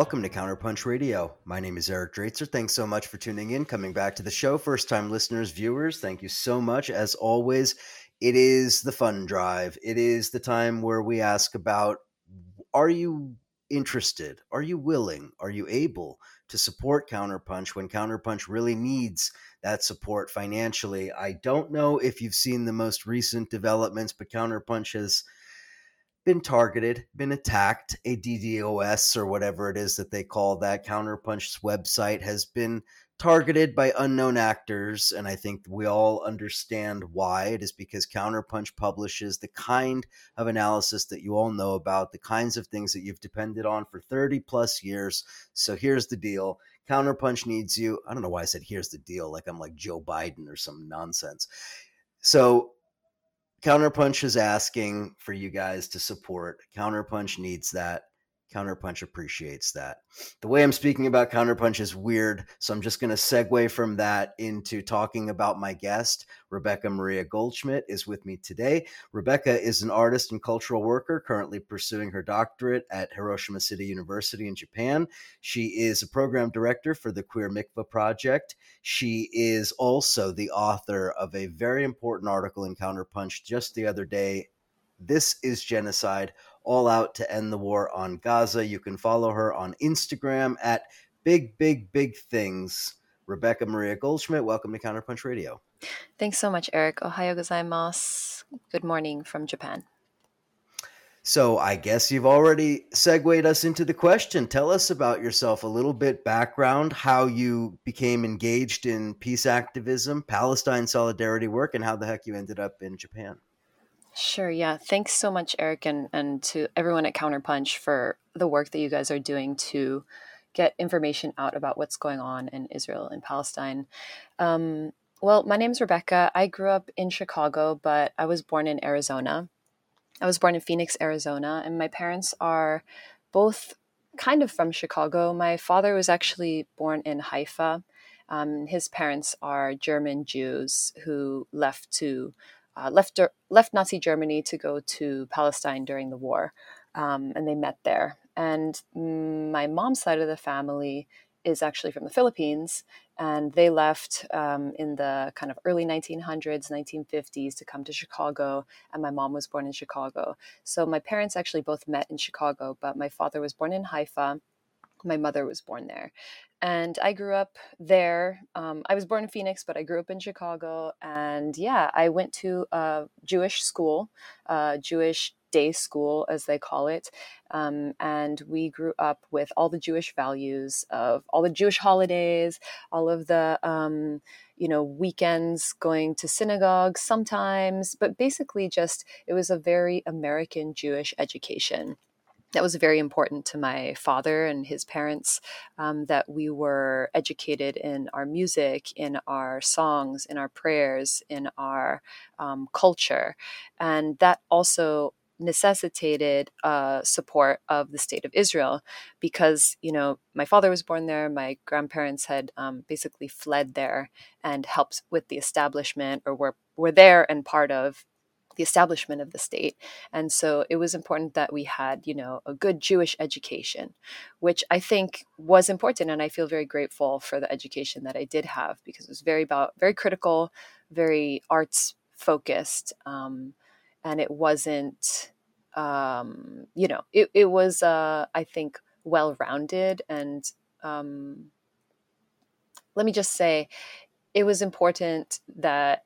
welcome to Counterpunch Radio. My name is Eric Draetzer. Thanks so much for tuning in, coming back to the show. First-time listeners, viewers, thank you so much. As always, it is the fun drive. It is the time where we ask about, are you interested? Are you willing? Are you able to support Counterpunch when Counterpunch really needs that support financially? I don't know if you've seen the most recent developments, but Counterpunch has been targeted, been attacked. A DDoS or whatever it is that they call that, Counterpunch's website has been targeted by unknown actors, and I think we all understand why. It is because Counterpunch publishes the kind of analysis that you all know about, the kinds of things that you've depended on for 30 plus years. So here's the deal. Counterpunch needs you. I don't know why I said here's the deal, like I'm like Joe Biden or some nonsense. So Counterpunch is asking for you guys to support. Counterpunch needs that. Counterpunch appreciates that. The way I'm speaking about Counterpunch is weird, so I'm just going to segue from that into talking about my guest. Rebecca Maria Goldschmidt is with me today. Rebecca is an artist and cultural worker currently pursuing her doctorate at Hiroshima City University in Japan. She is a program director for the Queer Mikva Project. She is also the author of a very important article in Counterpunch just the other day, This is Genocide, All Out to End the War on Gaza. You can follow her on Instagram at BigThings. Rebecca Maria Goldschmidt, welcome to Counterpunch Radio. Thanks so much, Eric. Ohayo gozaimasu. Good morning from Japan. So I guess you've already segued us into the question. Tell us about yourself, a little bit background, how you became engaged in peace activism, Palestine solidarity work, and how the heck you ended up in Japan. Sure. Yeah. Thanks so much, Eric, and to everyone at Counterpunch for the work that you guys are doing to get information out about what's going on in Israel and Palestine. Well, my name's Rebecca. I grew up in Chicago, but I was born in Arizona. I was born in Phoenix, Arizona, and my parents are both kind of from Chicago. My father was actually born in Haifa. His parents are German Jews who left to left Nazi Germany to go to Palestine during the war, and they met there. And my mom's side of the family is actually from the Philippines, and they left in the kind of early 1900s, 1950s to come to Chicago, and my mom was born in Chicago. So my parents actually both met in Chicago, but my father was born in Haifa. My mother was born there. And I grew up there. I was born in Phoenix, but I grew up in Chicago. And yeah, I went to a Jewish school, Jewish day school, as they call it. And we grew up with all the Jewish values of all the Jewish holidays, all of the, weekends going to synagogue sometimes, but basically just, it was a very American Jewish education. That was very important to my father and his parents, that we were educated in our music, in our songs, in our prayers, in our culture. And that also necessitated support of the state of Israel because, my father was born there. My grandparents had basically fled there and helped with the establishment, or were there and part of the establishment of the state. And so it was important that we had, a good Jewish education, which I think was important. And I feel very grateful for the education that I did have because it was very critical, very arts focused. And it wasn't, it was, I think, well-rounded. And let me just say, it was important that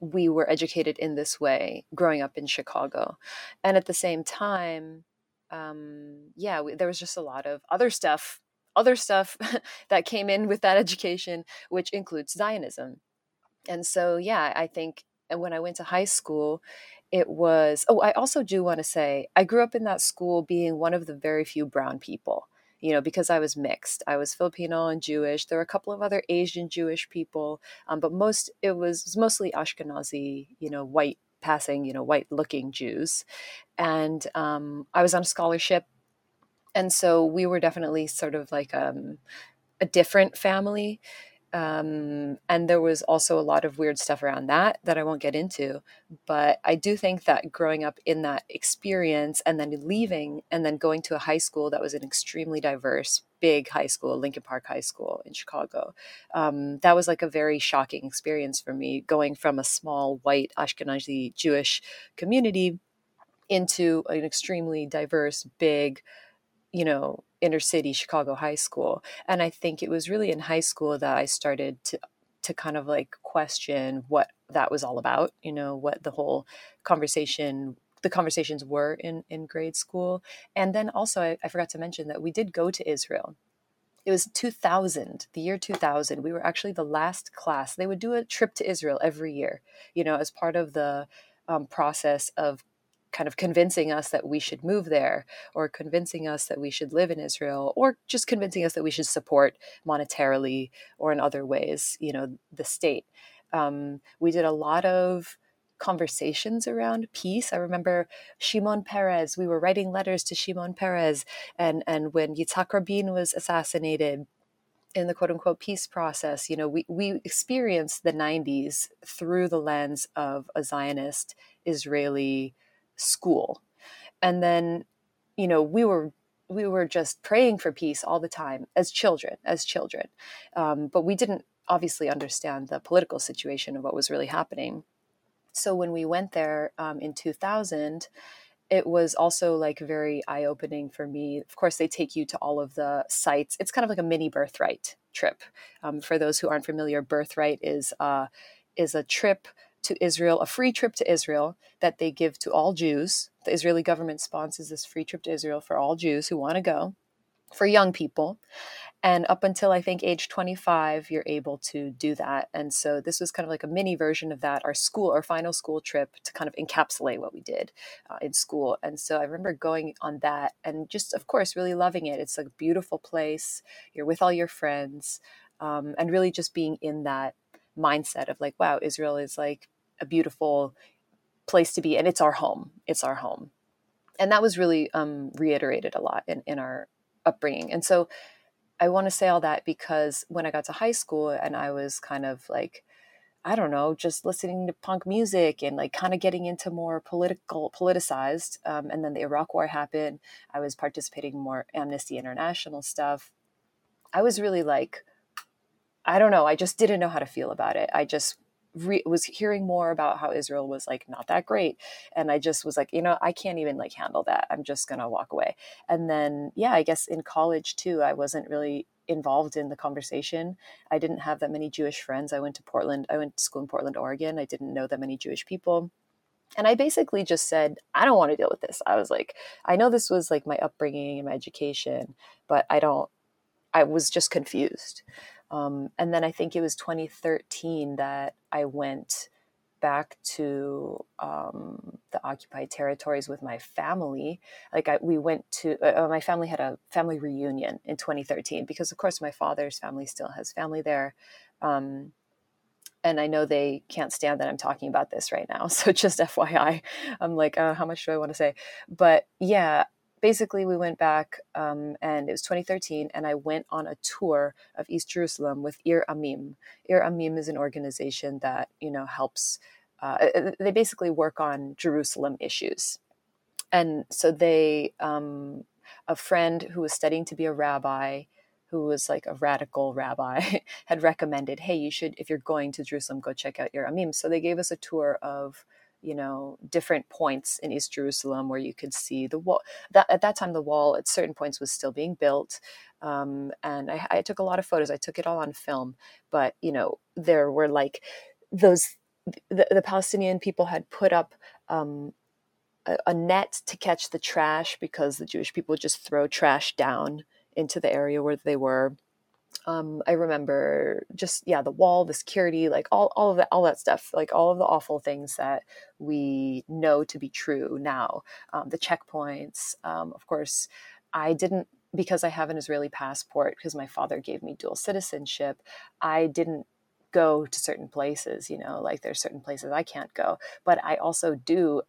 we were educated in this way growing up in Chicago. And at the same time, there was just a lot of other stuff that came in with that education, which includes Zionism. And so, I think, and when I went to high school, it was, I also do want to say, I grew up in that school being one of the very few brown people. Because I was mixed. I was Filipino and Jewish. There were a couple of other Asian Jewish people, but it was mostly Ashkenazi, white-passing, white-looking Jews. And I was on a scholarship. And so we were definitely sort of like a different family. And there was also a lot of weird stuff around that I won't get into. But I do think that growing up in that experience and then leaving and then going to a high school that was an extremely diverse, big high school, Lincoln Park High School in Chicago, that was like a very shocking experience for me, going from a small white Ashkenazi Jewish community into an extremely diverse, big, inner city Chicago high school. And I think it was really in high school that I started to kind of like question what that was all about, what the whole conversations were in grade school. And then also I forgot to mention that we did go to Israel. It was 2000, the year 2000. We were actually the last class. They would do a trip to Israel every year, as part of the process of kind of convincing us that we should move there, or convincing us that we should live in Israel, or just convincing us that we should support monetarily or in other ways, the state. We did a lot of conversations around peace. I remember Shimon Peres, we were writing letters to Shimon Peres. And when Yitzhak Rabin was assassinated in the quote unquote peace process, we experienced the 90s through the lens of a Zionist Israeli school. And then, we were just praying for peace all the time as children. But we didn't obviously understand the political situation of what was really happening. So when we went there in 2000, it was also like very eye-opening for me. Of course, they take you to all of the sites. It's kind of like a mini Birthright trip. For those who aren't familiar, Birthright is a trip to Israel, a free trip to Israel that they give to all Jews. The Israeli government sponsors this free trip to Israel for all Jews who want to go, for young people. And up until I think age 25, you're able to do that. And so this was kind of like a mini version of that, our final school trip to kind of encapsulate what we did in school. And so I remember going on that and just, of course, really loving it. It's a beautiful place. You're with all your friends, and really just being in that mindset of like, wow, Israel is like a beautiful place to be. And it's our home. And that was really reiterated a lot in our upbringing. And so I want to say all that because when I got to high school and I was kind of like, I don't know, just listening to punk music and like kind of getting into more politicized. And then the Iraq War happened. I was participating in more Amnesty International stuff. I was really like, I don't know. I just didn't know how to feel about it. I just was hearing more about how Israel was like not that great. And I just was like, I can't even like handle that. I'm just going to walk away. And then, yeah, I guess in college too, I wasn't really involved in the conversation. I didn't have that many Jewish friends. I went to school in Portland, Oregon. I didn't know that many Jewish people. And I basically just said, I don't want to deal with this. I was like, I know this was like my upbringing and my education, but I was just confused. And then I think it was 2013 that I went back to the occupied territories with my family. Like we went to, my family had a family reunion in 2013 because of course my father's family still has family there. And I know they can't stand that I'm talking about this right now. So just FYI, I'm like, how much do I want to say? But yeah. Basically, we went back, and it was 2013, and I went on a tour of East Jerusalem with Ir Amim. Ir Amim is an organization that, helps, they basically work on Jerusalem issues. And so they, a friend who was studying to be a rabbi, who was like a radical rabbi, had recommended, hey, you should, if you're going to Jerusalem, go check out Ir Amim. So they gave us a tour of different points in East Jerusalem where you could see the wall. At that time, the wall at certain points was still being built. And I took a lot of photos. I took it all on film. But, there were like the Palestinian people had put up a net to catch the trash because the Jewish people would just throw trash down into the area where they were. I remember just, the wall, the security, like all of that, all that stuff, like all of the awful things that we know to be true now, the checkpoints. Of course, I didn't, because I have an Israeli passport, because my father gave me dual citizenship, I didn't go to certain places, like there's certain places I can't go, but I also do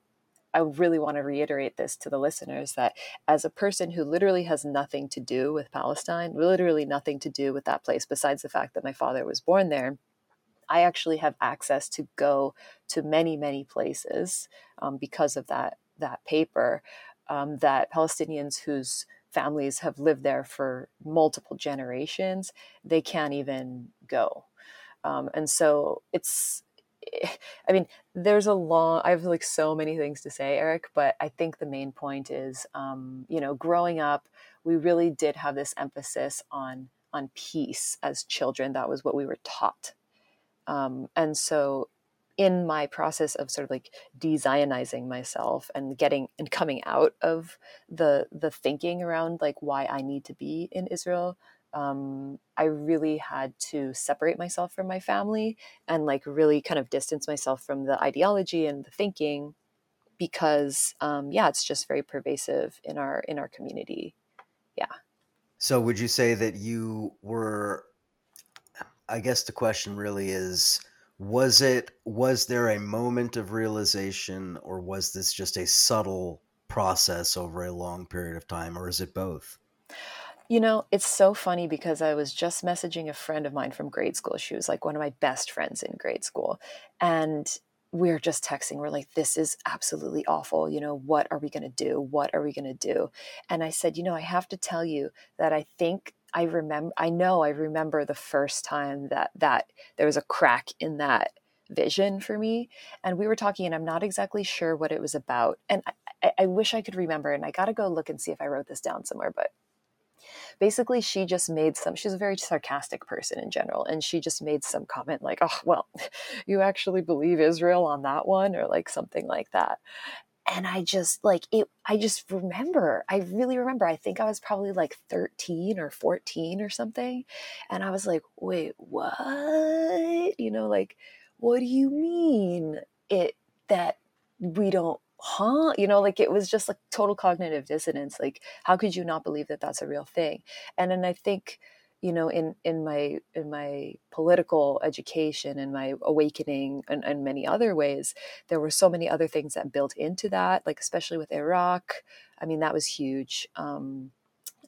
I really want to reiterate this to the listeners, that as a person who literally has nothing to do with Palestine, literally nothing to do with that place, besides the fact that my father was born there, I actually have access to go to many, many places because of that paper, that Palestinians whose families have lived there for multiple generations, they can't even go. And so it's, I mean, there's a long, I have like so many things to say, Eric, but I think the main point is, growing up, we really did have this emphasis on peace as children. That was what we were taught. And so in my process of sort of like de-Zionizing myself and coming out of the thinking around like why I need to be in Israel, I really had to separate myself from my family and like really kind of distance myself from the ideology and the thinking, because it's just very pervasive in our community. Yeah. So would you say that you were, I guess the question really is, was there a moment of realization, or was this just a subtle process over a long period of time, or is it both? You know, it's so funny because I was just messaging a friend of mine from grade school. She was like one of my best friends in grade school. And we're just texting. We're like, this is absolutely awful. You know, what are we going to do? What are we going to do? And I said, you know, I have to tell you that I think I remember the first time that there was a crack in that vision for me. And we were talking, and I'm not exactly sure what it was about. And I wish I could remember. And I got to go look and see if I wrote this down somewhere, but basically, she's a very sarcastic person in general. And she just made some comment like, oh, well, you actually believe Israel on that one, or like something like that. And I really remember, I think I was probably like 13 or 14 or something. And I was like, wait, what? You know, like, what do you mean that we don't? Huh? You know, like it was just like total cognitive dissonance. Like, how could you not believe that that's a real thing? And then I think, you know, in my political education and my awakening and many other ways, there were so many other things that built into that, like especially with Iraq. I mean, that was huge.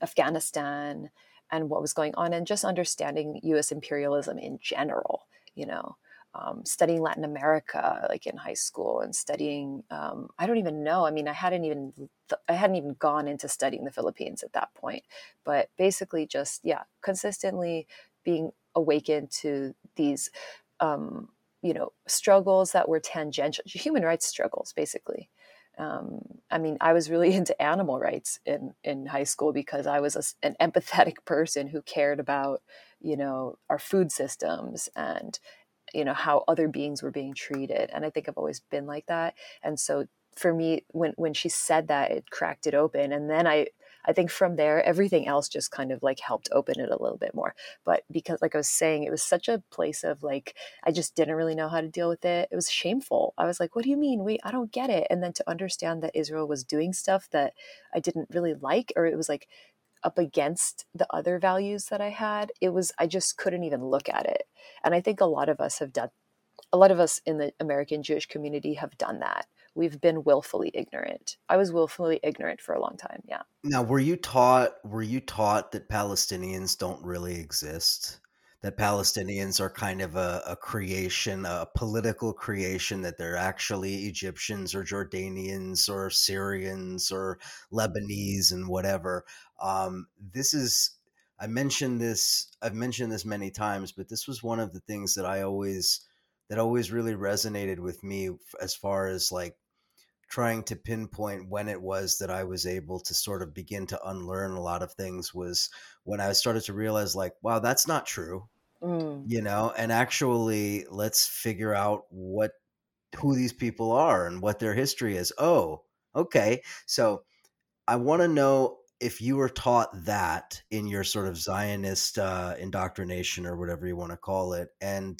Afghanistan and what was going on, and just understanding U.S. imperialism in general, you know. Studying Latin America, like in high school, and studying, I don't even know. I mean, I hadn't even gone into studying the Philippines at that point, but basically just, consistently being awakened to these, struggles that were tangential, human rights struggles, basically. I mean, I was really into animal rights in high school because I was an empathetic person who cared about, you know, our food systems and, you know, how other beings were being treated. And I think I've always been like that. And so for me, when she said that, it cracked it open. And then I think from there, everything else just kind of like helped open it a little bit more. But because, like I was saying, it was such a place of like, I just didn't really know how to deal with it. It was shameful. I was like, what do you mean? Wait, I don't get it. And then to understand that Israel was doing stuff that I didn't really like, or it was like up against the other values that I had, I just couldn't even look at it. And I think a lot of us in the American Jewish community have done that. We've been willfully ignorant. I was willfully ignorant for a long time. Yeah. Now, were you taught that Palestinians don't really exist? That Palestinians are kind of a creation, a political creation, that they're actually Egyptians or Jordanians or Syrians or Lebanese and whatever. I've mentioned this many times, but this was one of the things that always really resonated with me, as far as like trying to pinpoint when it was that I was able to sort of begin to unlearn a lot of things, was when I started to realize like, wow, that's not true. You know, and actually let's figure out who these people are and what their history is. Oh, okay. So I want to know if you were taught that in your sort of Zionist indoctrination, or whatever you want to call it. And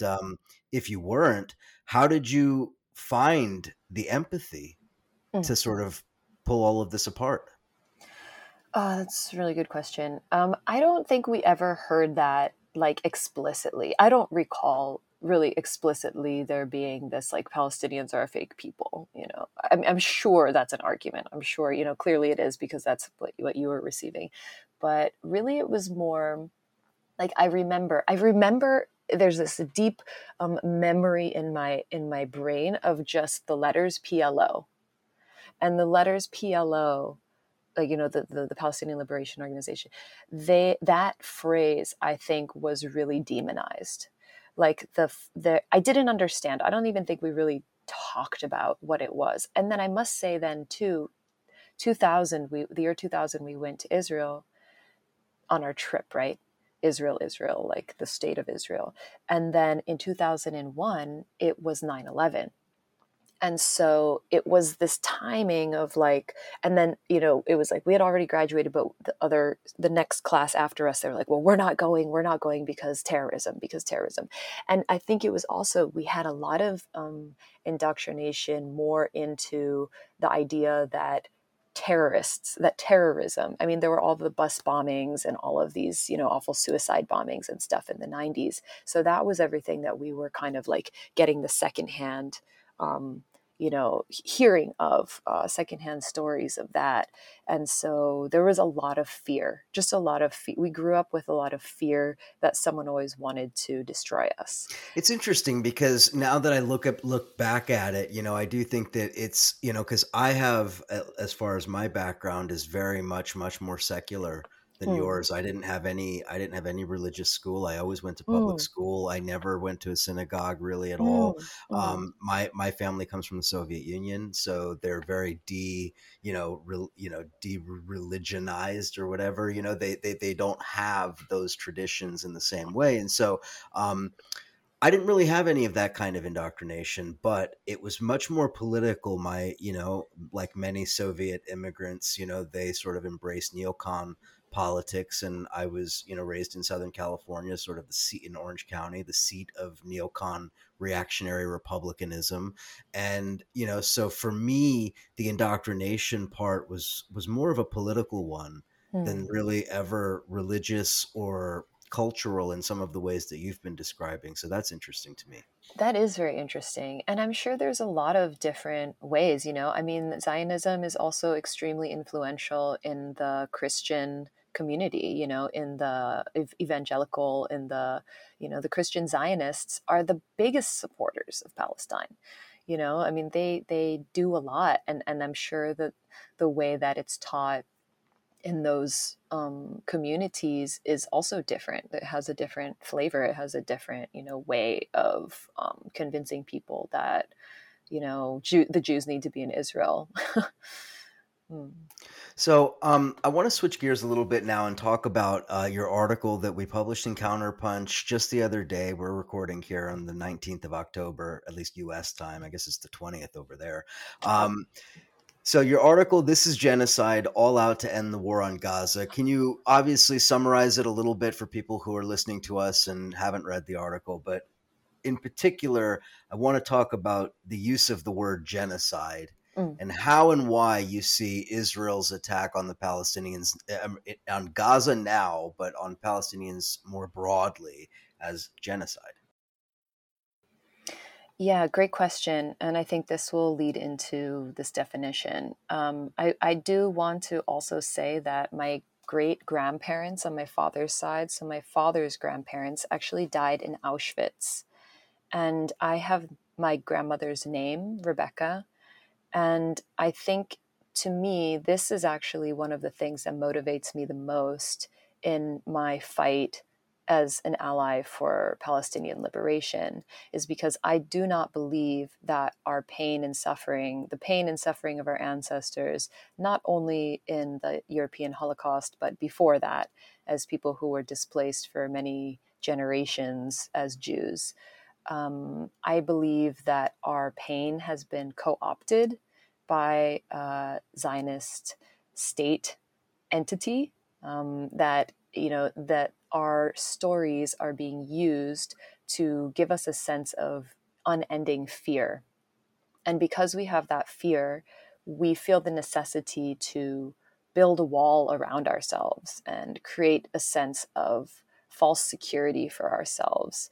if you weren't, how did you find the empathy to sort of pull all of this apart? Oh, that's a really good question. I don't think we ever heard that like explicitly. I don't recall really explicitly there being this, like, Palestinians are a fake people, you know. I'm sure that's an argument. I'm sure, you know, clearly it is, because that's what you were receiving. But really it was more like, I remember there's this deep memory in my brain of just the letters PLO. And the letters PLO, like, you know, the Palestinian Liberation Organization, that phrase, I think, was really demonized. Like, I didn't understand. I don't even think we really talked about what it was. And then I must say then too, the year 2000, we went to Israel on our trip, right? Israel, like the state of Israel. And then in 2001, it was 9/11. And so it was this timing of, like, and then, you know, it was like, we had already graduated, but the next class after us, they were like, well, we're not going because terrorism. And I think it was also, we had a lot of indoctrination more into the idea that terrorism, I mean, there were all the bus bombings and all of these, you know, awful suicide bombings and stuff in the 90s. So that was everything that we were kind of like getting the secondhand you know, hearing of secondhand stories of that. And so there was a lot of fear, just a lot of fear. We grew up with a lot of fear that someone always wanted to destroy us. It's interesting because now that I look back at it, you know, I do think that it's, you know, because I have, as far as my background is very much more secular than yours. I didn't have any religious school. I always went to public school. I never went to a synagogue really at all. My family comes from the Soviet Union, so they're very de-religionized or whatever. You know, they don't have those traditions in the same way. And so I didn't really have any of that kind of indoctrination, but it was much more political. My, you know, like many Soviet immigrants, you know, they sort of embraced neocon politics, and I was, you know, raised in Southern California, sort of the seat in Orange County, the seat of neocon reactionary republicanism. And, you know, so for me, the indoctrination part was more of a political one than really ever religious or cultural in some of the ways that you've been describing. So that's interesting to me. That is very interesting. And I'm sure there's a lot of different ways, you know, I mean, Zionism is also extremely influential in the Christian community, you know, in the evangelical, in the, you know, the Christian Zionists are the biggest supporters of Palestine. You know, I mean, they do a lot. And I'm sure that the way that it's taught in those communities is also different. It has a different flavor. It has a different, you know, way of convincing people that, you know, the Jews need to be in Israel. So I want to switch gears a little bit now and talk about your article that we published in Counterpunch just the other day. We're recording here on the 19th of October, at least U.S. time. I guess it's the 20th over there. So your article, This is Genocide, All Out to End the War on Gaza. Can you obviously summarize it a little bit for people who are listening to us and haven't read the article? But in particular, I want to talk about the use of the word genocide and how and why you see Israel's attack on the Palestinians, on Gaza now, but on Palestinians more broadly as genocide. Yeah, great question. And I think this will lead into this definition. I do want to also say that my great-grandparents on my father's side, so my father's grandparents actually died in Auschwitz. And I have my grandmother's name, Rebecca. And I think, to me, this is actually one of the things that motivates me the most in my fight as an ally for Palestinian liberation, is because I do not believe that our pain and suffering, the pain and suffering of our ancestors, not only in the European Holocaust, but before that, as people who were displaced for many generations as Jews. I believe that our pain has been co-opted by a Zionist state entity, that, you know, that our stories are being used to give us a sense of unending fear. And because we have that fear, we feel the necessity to build a wall around ourselves and create a sense of false security for ourselves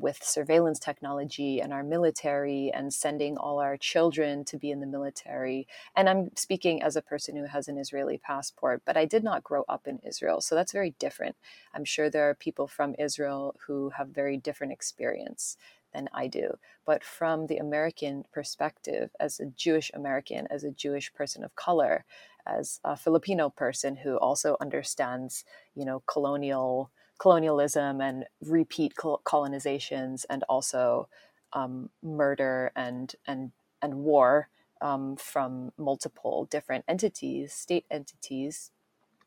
with surveillance technology and our military and sending all our children to be in the military. And I'm speaking as a person who has an Israeli passport, but I did not grow up in Israel. So that's very different. I'm sure there are people from Israel who have very different experience than I do. But from the American perspective, as a Jewish American, as a Jewish person of color, as a Filipino person who also understands, you know, colonialism and repeat colonizations and also murder and war from multiple different entities, state entities,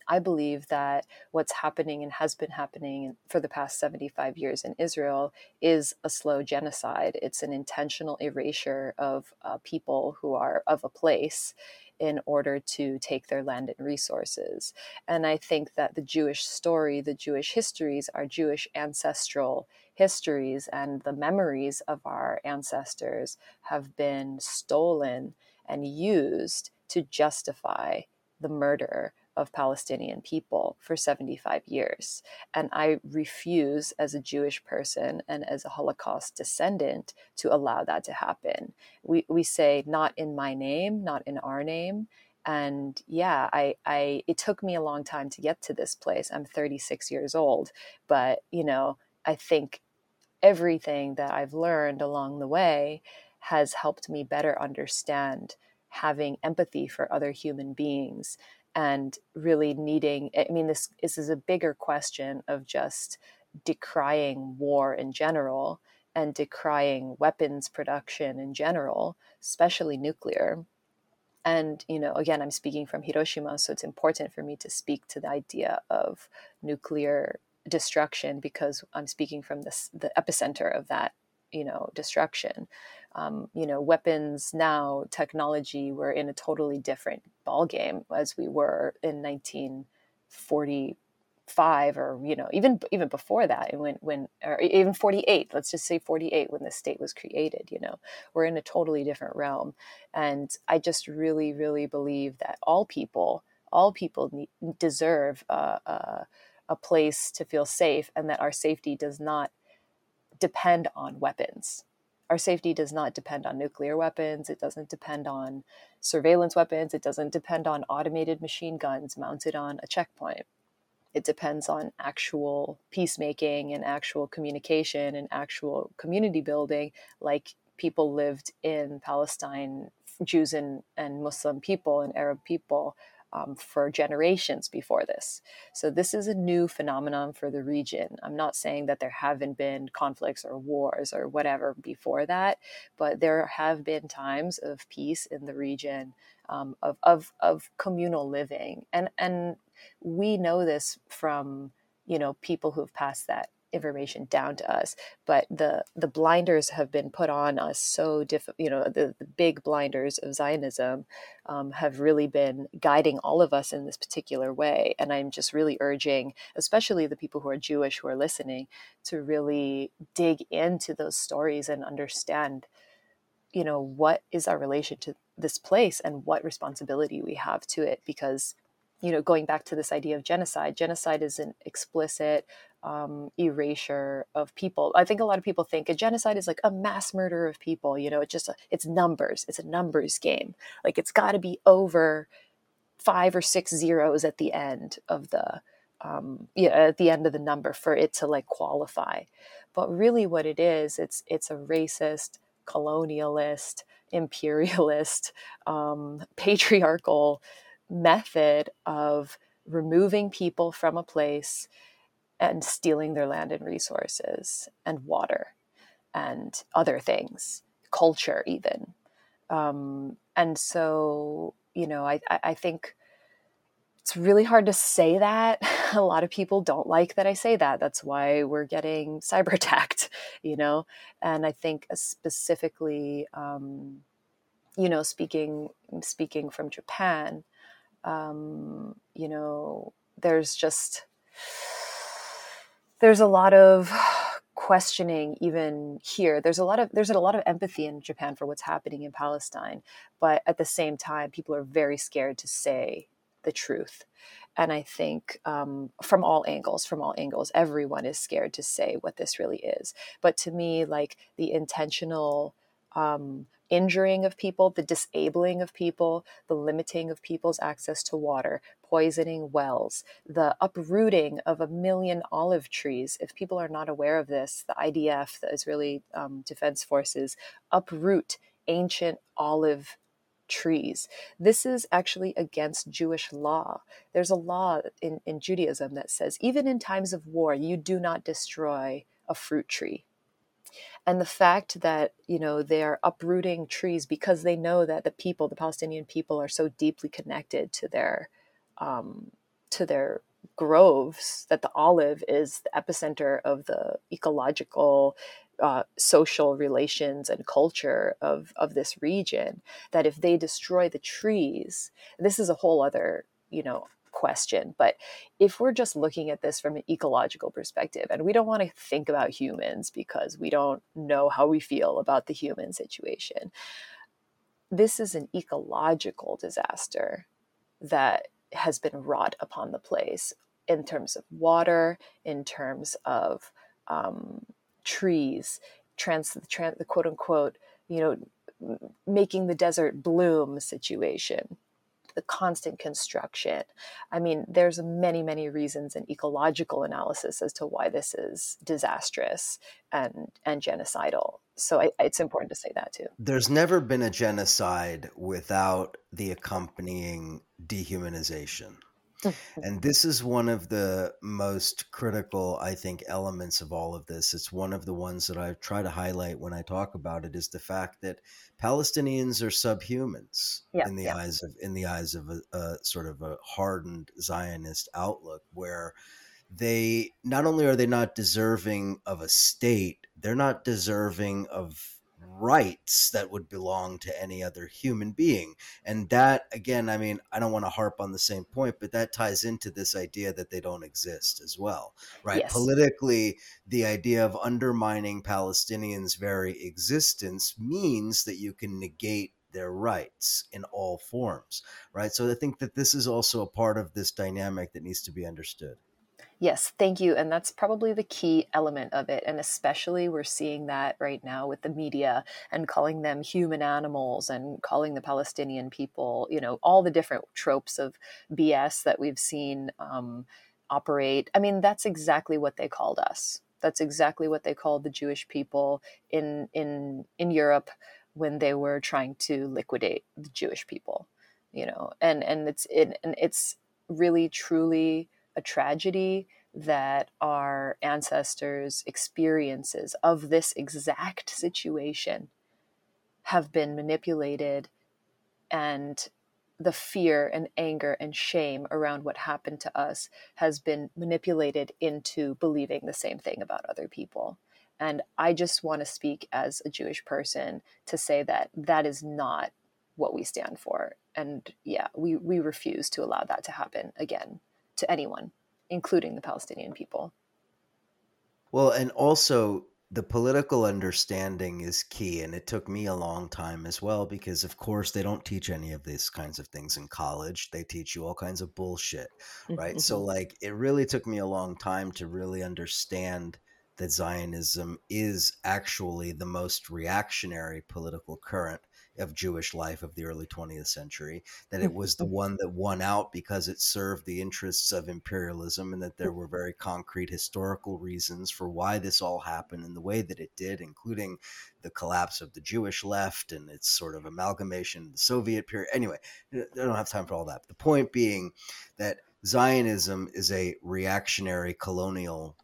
I believe that what's happening and has been happening for the past 75 years in Israel is a slow genocide. It's an intentional erasure of people who are of a place in order to take their land and resources. And I think that the Jewish story, the Jewish histories, our Jewish ancestral histories and the memories of our ancestors have been stolen and used to justify the murder of Palestinian people for 75 years. And I refuse as a Jewish person and as a Holocaust descendant to allow that to happen. We say, not in my name, not in our name. And yeah, it took me a long time to get to this place. I'm 36 years old, but you know, I think everything that I've learned along the way has helped me better understand having empathy for other human beings and really needing, I mean, this is a bigger question of just decrying war in general and decrying weapons production in general, especially nuclear. And, you know, again, I'm speaking from Hiroshima, so it's important for me to speak to the idea of nuclear destruction because I'm speaking from the epicenter of that, you know, destruction. You know, weapons now, technology, we're in a totally different ballgame as we were in 1945 or, you know, even before that, and or even 48, let's just say 48, when the state was created, you know, we're in a totally different realm. And I just really, really believe that all people deserve a place to feel safe, and that our safety does not depend on weapons. Our safety does not depend on nuclear weapons. It doesn't depend on surveillance weapons. It doesn't depend on automated machine guns mounted on a checkpoint. It depends on actual peacemaking and actual communication and actual community building, like people lived in Palestine, Jews and Muslim people and Arab people for generations before this. So this is a new phenomenon for the region. I'm not saying that there haven't been conflicts or wars or whatever before that, but there have been times of peace in the region, of communal living. And we know this from, you know, people who've passed that information down to us, but the blinders have been put on us so you know, the big blinders of Zionism have really been guiding all of us in this particular way. And I'm just really urging, especially the people who are Jewish who are listening, to really dig into those stories and understand, you know, what is our relation to this place and what responsibility we have to it. Because, you know, going back to this idea of genocide is an explicit erasure of people. I think a lot of people think a genocide is like a mass murder of people. You know, it's numbers. It's a numbers game. Like, it's got to be over 5 or 6 zeros at the end of the at the end of the number for it to like qualify. But really, what it is, it's a racist, colonialist, imperialist, patriarchal method of removing people from a place and stealing their land and resources and water and other things, culture even. And so, you know, I think it's really hard to say that. A lot of people don't like that I say that. That's why we're getting cyber attacked, you know? And I think specifically, you know, speaking from Japan, you know, there's a lot of questioning even here. There's a lot of empathy in Japan for what's happening in Palestine, but at the same time, people are very scared to say the truth. And I think from all angles, everyone is scared to say what this really is. But to me, like the intentional injuring of people, the disabling of people, the limiting of people's access to water, poisoning wells, the uprooting of 1 million olive trees. If people are not aware of this, the IDF, the Israeli Defense Forces, uproot ancient olive trees. This is actually against Jewish law. There's a law in Judaism that says, even in times of war, you do not destroy a fruit tree. And the fact that, you know, they're uprooting trees because they know that the people, the Palestinian people, are so deeply connected to their groves, that the olive is the epicenter of the ecological, social relations and culture of this region, that if they destroy the trees, this is a whole other, you know, question. But if we're just looking at this from an ecological perspective, and we don't want to think about humans because we don't know how we feel about the human situation, this is an ecological disaster that has been wrought upon the place in terms of water, in terms of trees, the quote unquote, you know, making the desert bloom situation, the constant construction. I mean, there's many, many reasons in ecological analysis as to why this is disastrous and genocidal. So it's important to say that too. There's never been a genocide without the accompanying dehumanization. And this is one of the most critical, I think, elements of all of this. It's one of the ones that I try to highlight when I talk about it, is the fact that Palestinians are subhumans in the eyes of a sort of a hardened Zionist outlook, where they not only are they not deserving of a state, they're not deserving of rights that would belong to any other human being. And that, again, I mean, I don't want to harp on the same point, but that ties into this idea that they don't exist as well, right? Yes. Politically, the idea of undermining Palestinians' very existence means that you can negate their rights in all forms, right? So I think that this is also a part of this dynamic that needs to be understood. Yes, thank you. And that's probably the key element of it. And especially we're seeing that right now with the media and calling them human animals and calling the Palestinian people, you know, all the different tropes of BS that we've seen operate. I mean, that's exactly what they called us. That's exactly what they called the Jewish people in Europe when they were trying to liquidate the Jewish people, you know, and it's really, truly a tragedy that our ancestors' experiences of this exact situation have been manipulated, and the fear and anger and shame around what happened to us has been manipulated into believing the same thing about other people. And I just want to speak as a Jewish person to say that that is not what we stand for. And yeah, we refuse to allow that to happen again to anyone, including the Palestinian people. Well, and also the political understanding is key. And it took me a long time as well, because of course they don't teach any of these kinds of things in college. They teach you all kinds of bullshit, right? So like, it really took me a long time to really understand that Zionism is actually the most reactionary political current of Jewish life of the early 20th century, that it was the one that won out because it served the interests of imperialism, and that there were very concrete historical reasons for why this all happened in the way that it did, including the collapse of the Jewish left and its sort of amalgamation in the Soviet period. Anyway, I don't have time for all that. The point being that Zionism is a reactionary colonial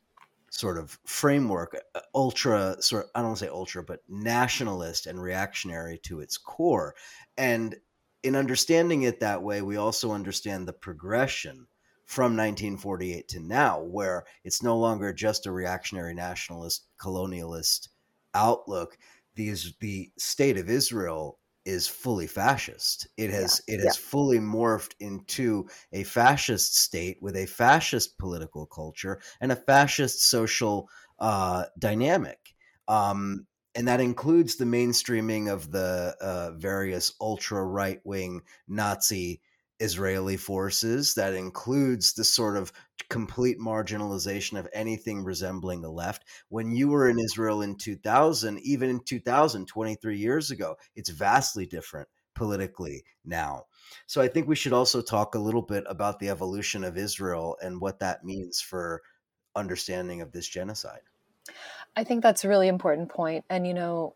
sort of framework, I don't want to say ultra, but nationalist and reactionary to its core. And in understanding it that way, we also understand the progression from 1948 to now, where it's no longer just a reactionary nationalist, colonialist outlook. The state of Israel is fully fascist. It has fully morphed into a fascist state with a fascist political culture and a fascist social dynamic. And that includes the mainstreaming of the various ultra right-wing Nazi Israeli forces that includes this sort of complete marginalization of anything resembling the left. When you were in Israel in 2000, even in 2000, 23 years ago, it's vastly different politically now. So I think we should also talk a little bit about the evolution of Israel and what that means for understanding of this genocide. I think that's a really important point. And, you know,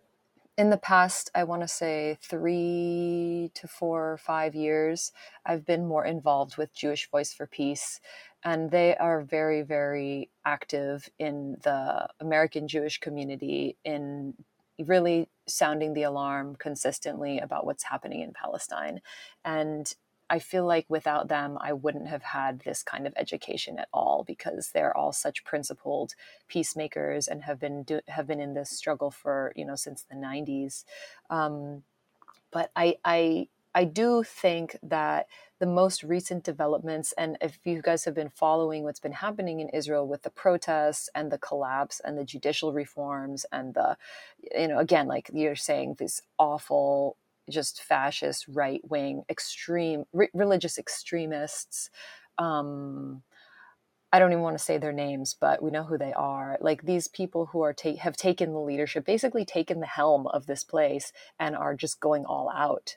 in the past, I want to say 3 to 4 or 5 years, I've been more involved with Jewish Voice for Peace, and they are very, very active in the American Jewish community in really sounding the alarm consistently about what's happening in Palestine. And I feel like without them, I wouldn't have had this kind of education at all, because they're all such principled peacemakers and have been in this struggle for, you know, since the 90s. But I do think that the most recent developments, and if you guys have been following what's been happening in Israel with the protests and the collapse and the judicial reforms and the, you know, again, like you're saying, this awful, just fascist, right-wing, extreme, religious extremists. I don't even want to say their names, but we know who they are. Like these people who are have taken the leadership, basically taken the helm of this place, and are just going all out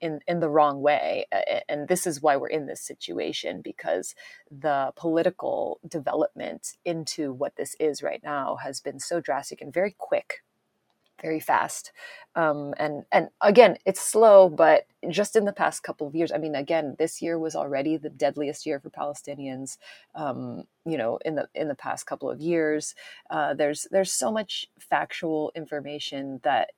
in the wrong way. And this is why we're in this situation, because the political development into what this is right now has been so drastic and very quick, very fast. And again, it's slow, but just in the past couple of years, I mean, again, this year was already the deadliest year for Palestinians, you know, in the past couple of years. There's so much factual information that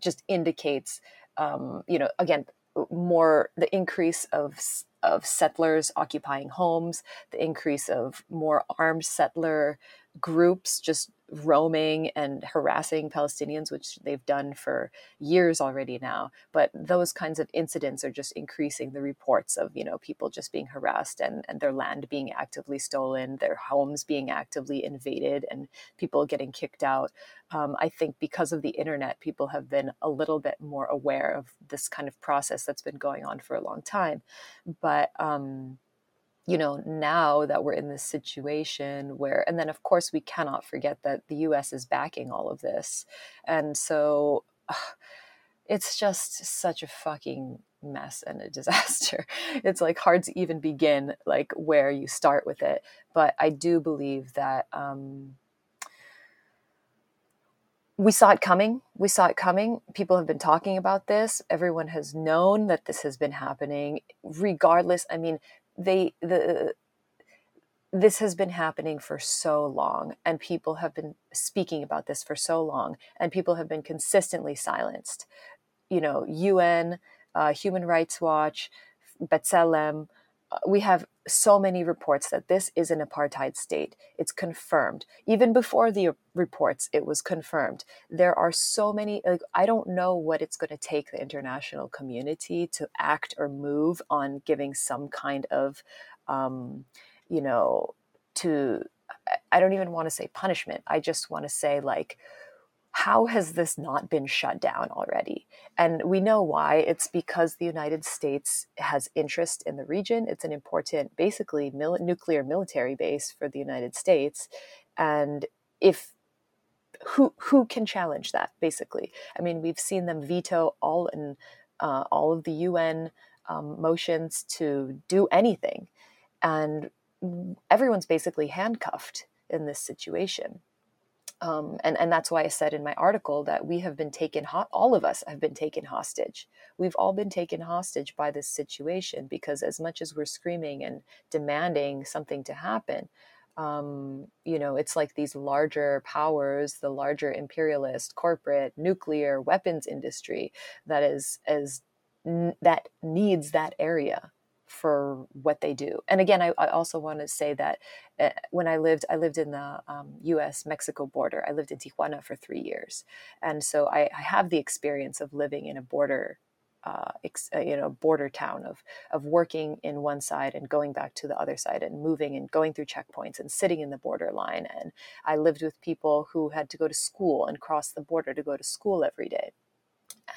just indicates, you know, again, more the increase of settlers occupying homes, the increase of more armed settler groups just roaming and harassing Palestinians, which they've done for years already now. But those kinds of incidents are just increasing. The reports of, you know, people just being harassed and their land being actively stolen, their homes being actively invaded, and people getting kicked out. I think because of the internet, people have been a little bit more aware of this kind of process that's been going on for a long time. But you know, now that we're in this situation where, and then of course we cannot forget that the US is backing all of this. And so it's just such a fucking mess and a disaster. It's like hard to even begin like where you start with it. But I do believe that, we saw it coming. We saw it coming. People have been talking about this. Everyone has known that this has been happening regardless. I mean, this has been happening for so long, and people have been speaking about this for so long, and people have been consistently silenced. You know, UN, Human Rights Watch, B'Tselem, we have so many reports that this is an apartheid state. It's confirmed. Even before the reports, it was confirmed. There are so many, like, I don't know what it's going to take the international community to act or move on giving some kind of, you know, to, I don't even want to say punishment. I just want to say, like, how has this not been shut down already? And we know why. It's because the United States has interest in the region. It's an important, basically, nuclear military base for the United States. And if who can challenge that, basically? I mean, we've seen them veto all of the UN motions to do anything. And everyone's basically handcuffed in this situation. And that's why I said in my article that we have been taken, all of us have been taken hostage. We've all been taken hostage by this situation, because as much as we're screaming and demanding something to happen, you know, it's like these larger powers, the larger imperialist, corporate, nuclear weapons industry that that needs that area for what they do. And again, I also want to say that when I lived in the US-Mexico border. I lived in Tijuana for 3 years. And so I have the experience of living in a border, you know, border town of working in one side and going back to the other side and moving and going through checkpoints and sitting in the border line. And I lived with people who had to go to school and cross the border to go to school every day.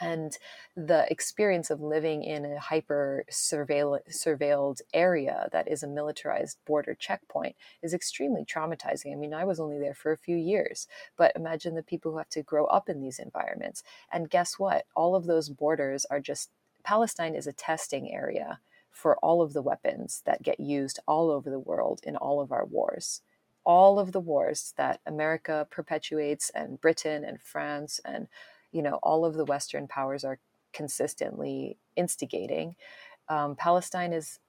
And the experience of living in a hyper surveilled area that is a militarized border checkpoint is extremely traumatizing. I mean, I was only there for a few years, but imagine the people who have to grow up in these environments. And guess what? All of those borders are just, Palestine is a testing area for all of the weapons that get used all over the world in all of our wars. All of the wars that America perpetuates, and Britain and France, and all of the Western powers are consistently instigating. Palestine is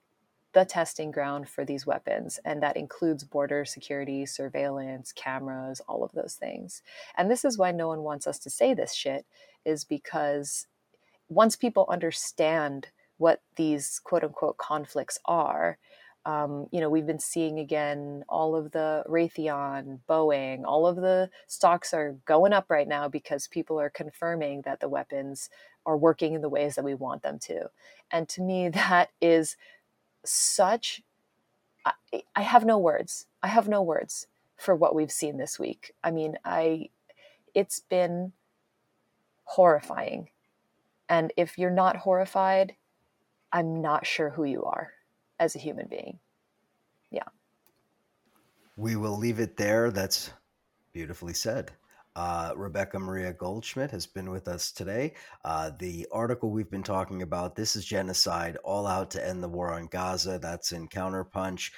the testing ground for these weapons, and that includes border security, surveillance, cameras, all of those things. And this is why no one wants us to say this shit, is because once people understand what these quote-unquote conflicts are, we've been seeing again all of the Raytheon, Boeing, all of the stocks are going up right now because people are confirming that the weapons are working in the ways that we want them to. And to me, that is such, I have no words. I have no words for what we've seen this week. I mean, it's been horrifying. And if you're not horrified, I'm not sure who you are as a human being. Yeah. We will leave it there. That's beautifully said. Rebecca Maria Goldschmidt has been with us today. The article we've been talking about, This Is Genocide, All Out to End the War on Gaza, that's in Counterpunch.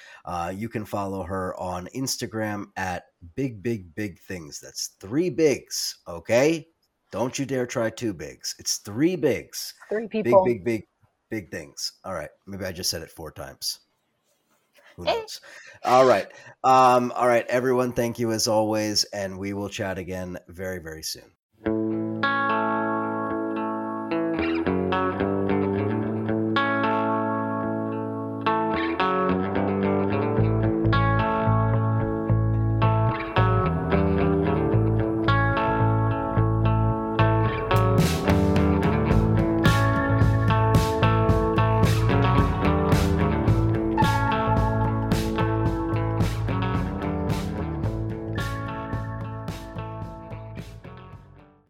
You can follow her on Instagram at @BigThings. That's 3 bigs, okay? Don't you dare try 2 bigs. It's 3 bigs. 3 people. Big things. All right. Maybe I just said it 4 times. Who knows? All right. All right, everyone. Thank you as always. And we will chat again very, very soon.